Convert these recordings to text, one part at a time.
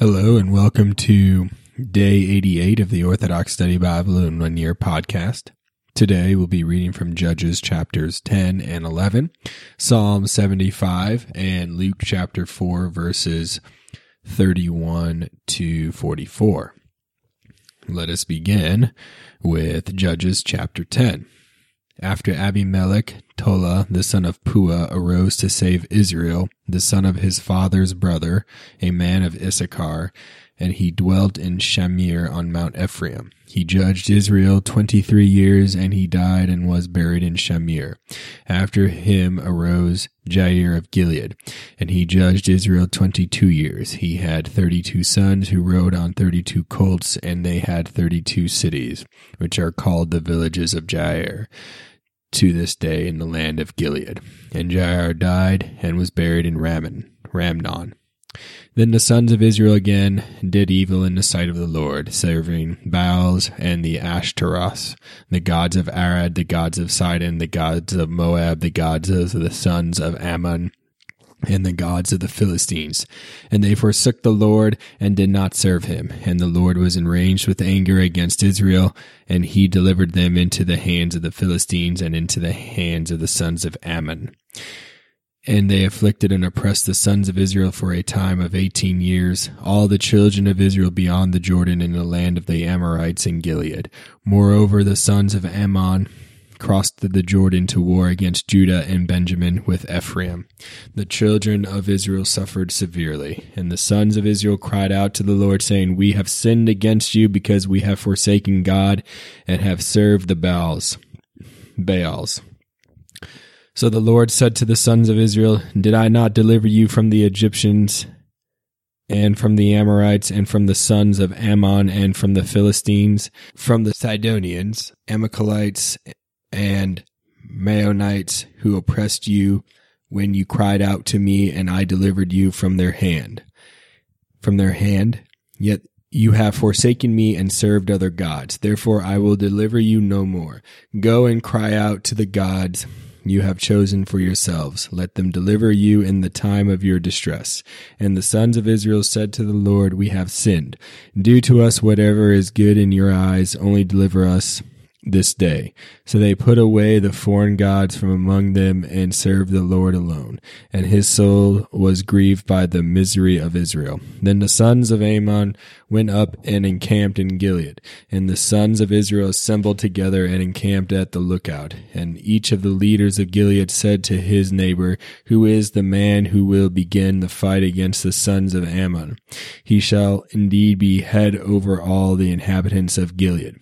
Hello and welcome to Day 88 of the Orthodox Study Bible in 1 Year podcast. Today we'll be reading from Judges chapters 10 and 11, Psalm 75, and Luke chapter 4 verses 31 to 44. Let us begin with Judges chapter 10. After Abimelech, Tola, the son of Puah, arose to save Israel, the son of his father's brother, a man of Issachar, and he dwelt in Shamir on Mount Ephraim. He judged Israel 23 years, and he died and was buried in Shamir. After him arose Jair of Gilead, and he judged Israel 22 years. He had 32 sons who rode on 32 colts, and they had 32 cities, which are called the villages of Jair, to this day in the land of Gilead. And Jair died and was buried in Rammon. Then the sons of Israel again did evil in the sight of the Lord, serving Baals and the Ashtaroth, the gods of Arad, the gods of Sidon, the gods of Moab, the gods of the sons of Ammon, and the gods of the Philistines. And they forsook the Lord and did not serve him. And the Lord was enraged with anger against Israel, and he delivered them into the hands of the Philistines and into the hands of the sons of Ammon. And they afflicted and oppressed the sons of Israel for a time of 18 years, all the children of Israel beyond the Jordan in the land of the Amorites in Gilead. Moreover, the sons of Ammon crossed the Jordan to war against Judah and Benjamin with Ephraim. The children of Israel suffered severely, and the sons of Israel cried out to the Lord, saying, "We have sinned against you because we have forsaken God and have served the Baals. So the Lord said to the sons of Israel, "Did I not deliver you from the Egyptians and from the Amorites and from the sons of Ammon and from the Philistines, from the Sidonians, Amalekites, and Maonites, who oppressed you when you cried out to me, and I delivered you from their hand. Yet you have forsaken me and served other gods. Therefore I will deliver you no more. Go and cry out to the gods you have chosen for yourselves. Let them deliver you in the time of your distress." And the sons of Israel said to the Lord, "We have sinned. Do to us whatever is good in your eyes, only deliver us this day." So they put away the foreign gods from among them and served the Lord alone, and his soul was grieved by the misery of Israel. Then the sons of Ammon went up and encamped in Gilead, and the sons of Israel assembled together and encamped at the lookout. And each of the leaders of Gilead said to his neighbor, "Who is the man who will begin the fight against the sons of Ammon? He shall indeed be head over all the inhabitants of Gilead."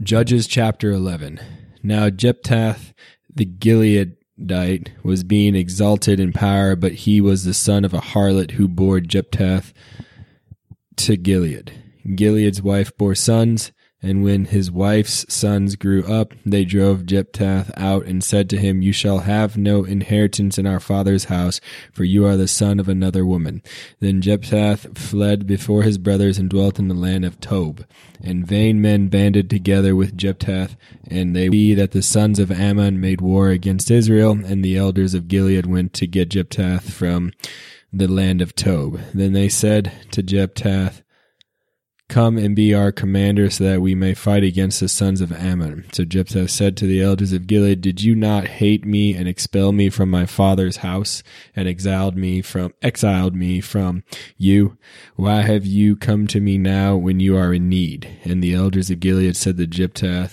Judges chapter 11. Now Jephthah the Gileadite was being exalted in power, but he was the son of a harlot who bore Jephthah to Gilead. Gilead's wife bore sons, and when his wife's sons grew up, they drove Jephthah out and said to him, "You shall have no inheritance in our father's house, for you are the son of another woman." Then Jephthah fled before his brothers and dwelt in the land of Tob. And vain men banded together with Jephthah, and they see that the sons of Ammon made war against Israel, and the elders of Gilead went to get Jephthah from the land of Tob. Then they said to Jephthah, "Come and be our commander, so that we may fight against the sons of Ammon." So Jephthah said to the elders of Gilead, "Did you not hate me and expel me from my father's house and exiled me from you? Why have you come to me now when you are in need?" And the elders of Gilead said to Jephthah,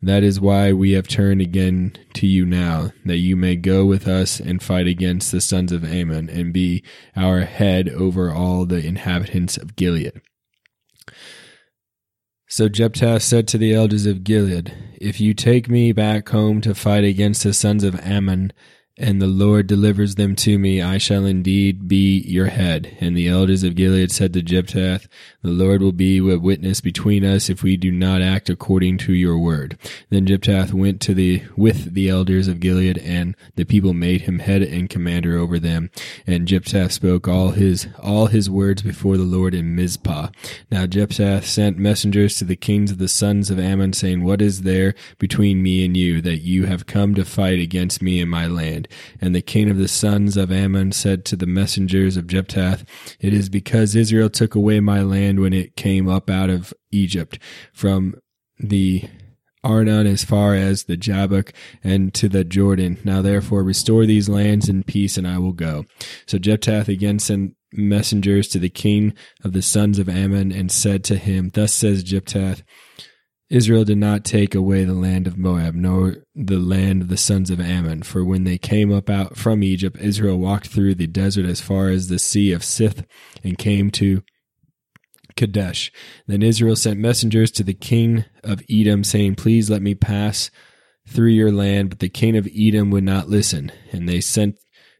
"That is why we have turned again to you now, that you may go with us and fight against the sons of Ammon and be our head over all the inhabitants of Gilead." So Jephthah said to the elders of Gilead, "If you take me back home to fight against the sons of Ammon, and the Lord delivers them to me, I shall indeed be your head." And the elders of Gilead said to Jephthah, "The Lord will be a witness between us if we do not act according to your word." Then Jephthah went with the elders of Gilead, and the people made him head and commander over them. And Jephthah spoke all his words before the Lord in Mizpah. Now Jephthah sent messengers to the kings of the sons of Ammon, saying, "What is there between me and you, that you have come to fight against me in my land? And the king of the sons of Ammon said to the messengers of Jephthah, "It is because Israel took away my land when it came up out of Egypt, from the Arnon as far as the Jabbok and to the Jordan. Now therefore restore these lands in peace, and I will go." So Jephthah again sent messengers to the king of the sons of Ammon and said to him, "Thus says Jephthah, Israel did not take away the land of Moab, nor the land of the sons of Ammon. For when they came up out from Egypt, Israel walked through the desert as far as the sea of Sith and came to Kadesh. Then Israel sent messengers to the king of Edom, saying, 'Please let me pass through your land.' But the king of Edom would not listen, and they sent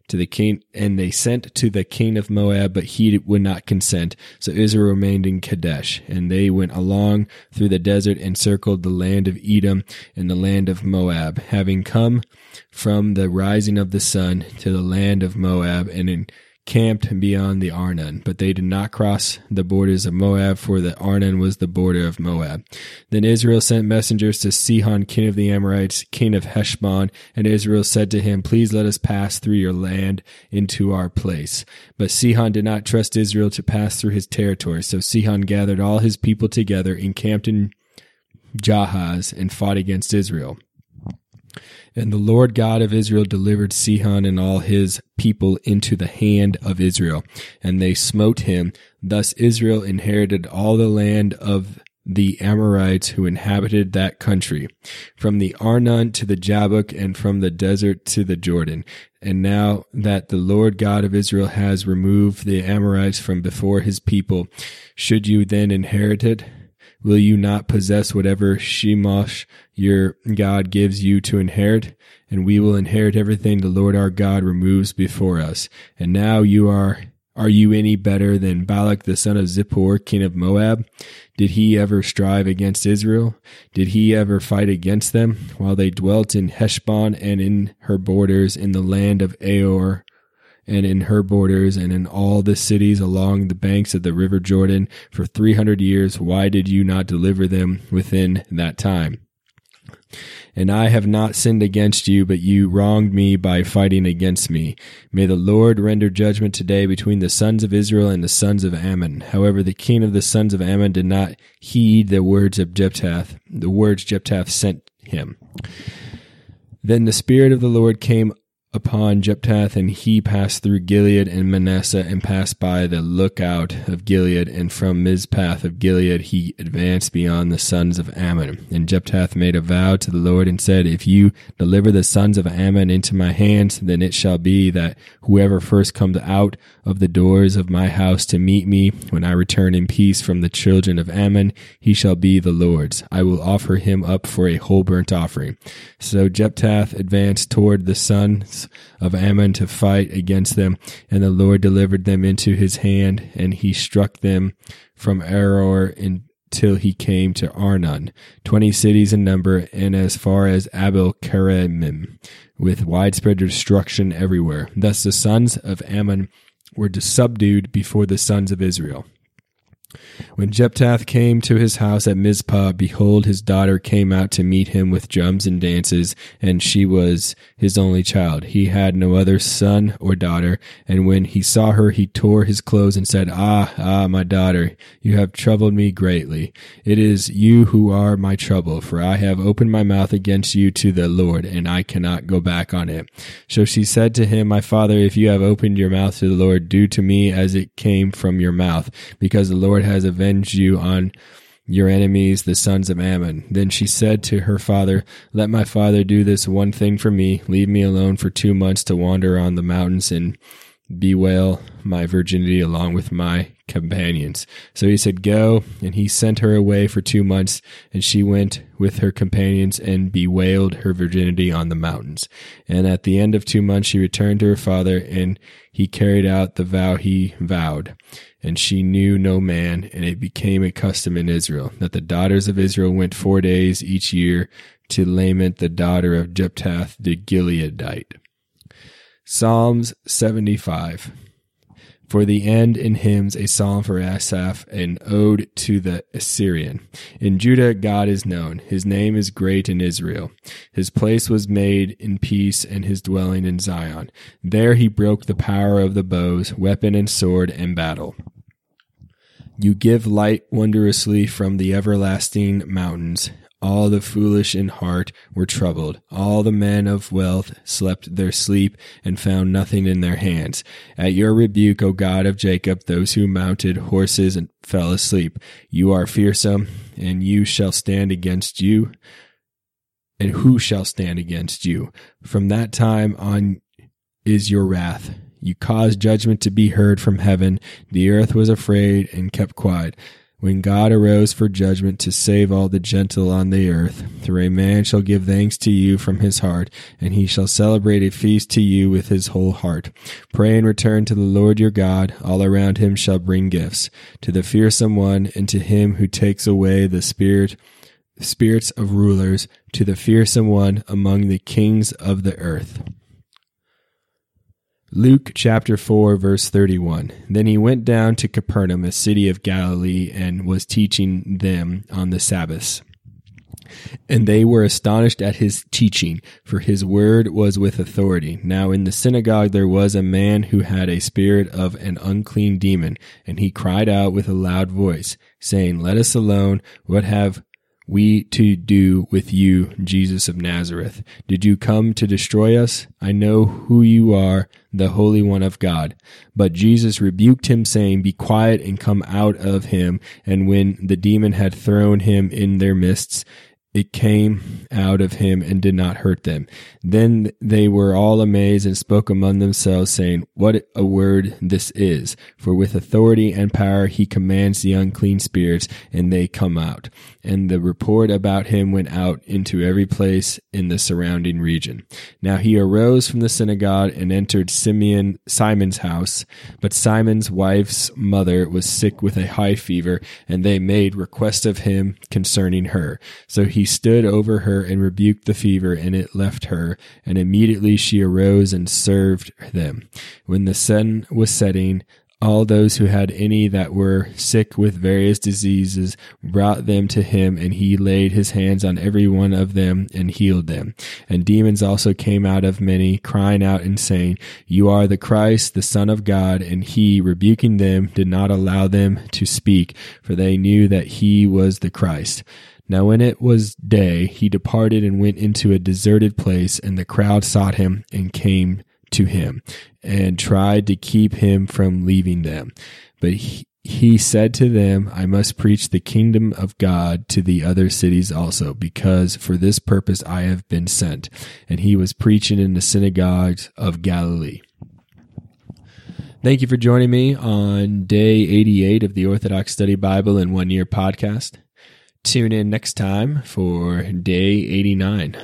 to the king of Moab, but he would not consent. So Israel remained in Kadesh, and they went along through the desert and circled the land of Edom and the land of Moab, having come from the rising of the sun to the land of Moab, and encamped beyond the Arnon, but they did not cross the borders of Moab, for the Arnon was the border of Moab. Then Israel sent messengers to Sihon, king of the Amorites, king of Heshbon, and Israel said to him, 'Please let us pass through your land into our place.' But Sihon did not trust Israel to pass through his territory, so Sihon gathered all his people together, encamped in Jahaz, and fought against Israel. And the Lord God of Israel delivered Sihon and all his people into the hand of Israel, and they smote him. Thus Israel inherited all the land of the Amorites who inhabited that country, from the Arnon to the Jabbok, and from the desert to the Jordan. And now that the Lord God of Israel has removed the Amorites from before his people, should you then inherit it? Will you not possess whatever Shemosh your God gives you to inherit? And we will inherit everything the Lord our God removes before us. And now are you any better than Balak the son of Zippor, king of Moab? Did he ever strive against Israel? Did he ever fight against them? While they dwelt in Heshbon and in her borders, in the land of Aor, and in her borders, and in all the cities along the banks of the river Jordan, for 300 years, why did you not deliver them within that time? And I have not sinned against you, but you wronged me by fighting against me. May the Lord render judgment today between the sons of Israel and the sons of Ammon." However, the king of the sons of Ammon did not heed the words Jephthah sent him. Then the Spirit of the Lord came upon Jephthah, and he passed through Gilead and Manasseh, and passed by the lookout of Gilead, and from Mizpah of Gilead he advanced beyond the sons of Ammon. And Jephthah made a vow to the Lord and said, "If you deliver the sons of Ammon into my hands, then it shall be that whoever first comes out of the doors of my house to meet me when I return in peace from the children of Ammon, he shall be the Lord's. I will offer him up for a whole burnt offering." So Jephthah advanced toward the sons of Ammon to fight against them, and the Lord delivered them into his hand, and he struck them from Aroer until he came to Arnon, 20 cities in number, and as far as Abel Keramim, with widespread destruction everywhere. Thus the sons of Ammon were subdued before the sons of Israel. When Jephthah came to his house at Mizpah, behold, his daughter came out to meet him with drums and dances, and she was his only child. He had no other son or daughter, and when he saw her, he tore his clothes and said, Ah, my daughter, you have troubled me greatly. It is you who are my trouble, for I have opened my mouth against you to the Lord, and I cannot go back on it." So she said to him, "My father, if you have opened your mouth to the Lord, do to me as it came from your mouth, because the Lord has avenged you on your enemies, the sons of Ammon." Then she said to her father, "Let my father do this one thing for me. Leave me alone for 2 months to wander on the mountains and bewail my virginity along with my companions." So he said, "Go," and he sent her away for 2 months, and she went with her companions and bewailed her virginity on the mountains. And at the end of 2 months she returned to her father, and he carried out the vow he vowed. And she knew no man, and it became a custom in Israel that the daughters of Israel went 4 days each year to lament the daughter of Jephthah the Gileadite. Psalms 75. for the end in hymns, a psalm for Asaph, an ode to the Assyrian. In Judah God is known. His name is great in Israel. His place was made in peace, and his dwelling in Zion. There he broke the power of the bows, weapon and sword and battle. You give light wondrously from the everlasting mountains. All the foolish in heart were troubled. All the men of wealth slept their sleep and found nothing in their hands. At your rebuke, O God of Jacob, those who mounted horses and fell asleep. You are fearsome, and you shall stand against you. And who shall stand against you? From that time on is your wrath. You caused judgment to be heard from heaven. The earth was afraid and kept quiet. When God arose for judgment to save all the gentle on the earth, for a man shall give thanks to you from his heart, and he shall celebrate a feast to you with his whole heart. Pray and return to the Lord your God. All around him shall bring gifts to the fearsome one, and to him who takes away the spirits of rulers, to the fearsome one among the kings of the earth. Luke chapter 4, verse 31. Then he went down to Capernaum, a city of Galilee, and was teaching them on the Sabbath. And they were astonished at his teaching, for his word was with authority. Now in the synagogue there was a man who had a spirit of an unclean demon, and he cried out with a loud voice, saying, "Let us alone. What have we to do with you, Jesus of Nazareth? Did you come to destroy us? I know who you are, the Holy One of God." But Jesus rebuked him, saying, "Be quiet and come out of him." And when the demon had thrown him in their midst, it came out of him and did not hurt them. Then they were all amazed and spoke among themselves, saying, "What a word this is! For with authority and power he commands the unclean spirits, and they come out." And the report about him went out into every place in the surrounding region. Now he arose from the synagogue and entered Simon's house. But Simon's wife's mother was sick with a high fever, and they made request of him concerning her. So he stood over her and rebuked the fever, and it left her, and immediately she arose and served them. When the sun was setting, all those who had any that were sick with various diseases brought them to him, and he laid his hands on every one of them and healed them. And demons also came out of many, crying out and saying, "You are the Christ, the Son of God." And he, rebuking them, did not allow them to speak, for they knew that he was the Christ. Now when it was day, he departed and went into a deserted place, and the crowd sought him and came to him and tried to keep him from leaving them. But he said to them, "I must preach the kingdom of God to the other cities also, because for this purpose I have been sent." And he was preaching in the synagogues of Galilee. Thank you for joining me on day 88 of the Orthodox Study Bible in 1 Year podcast. Tune in next time for day 89.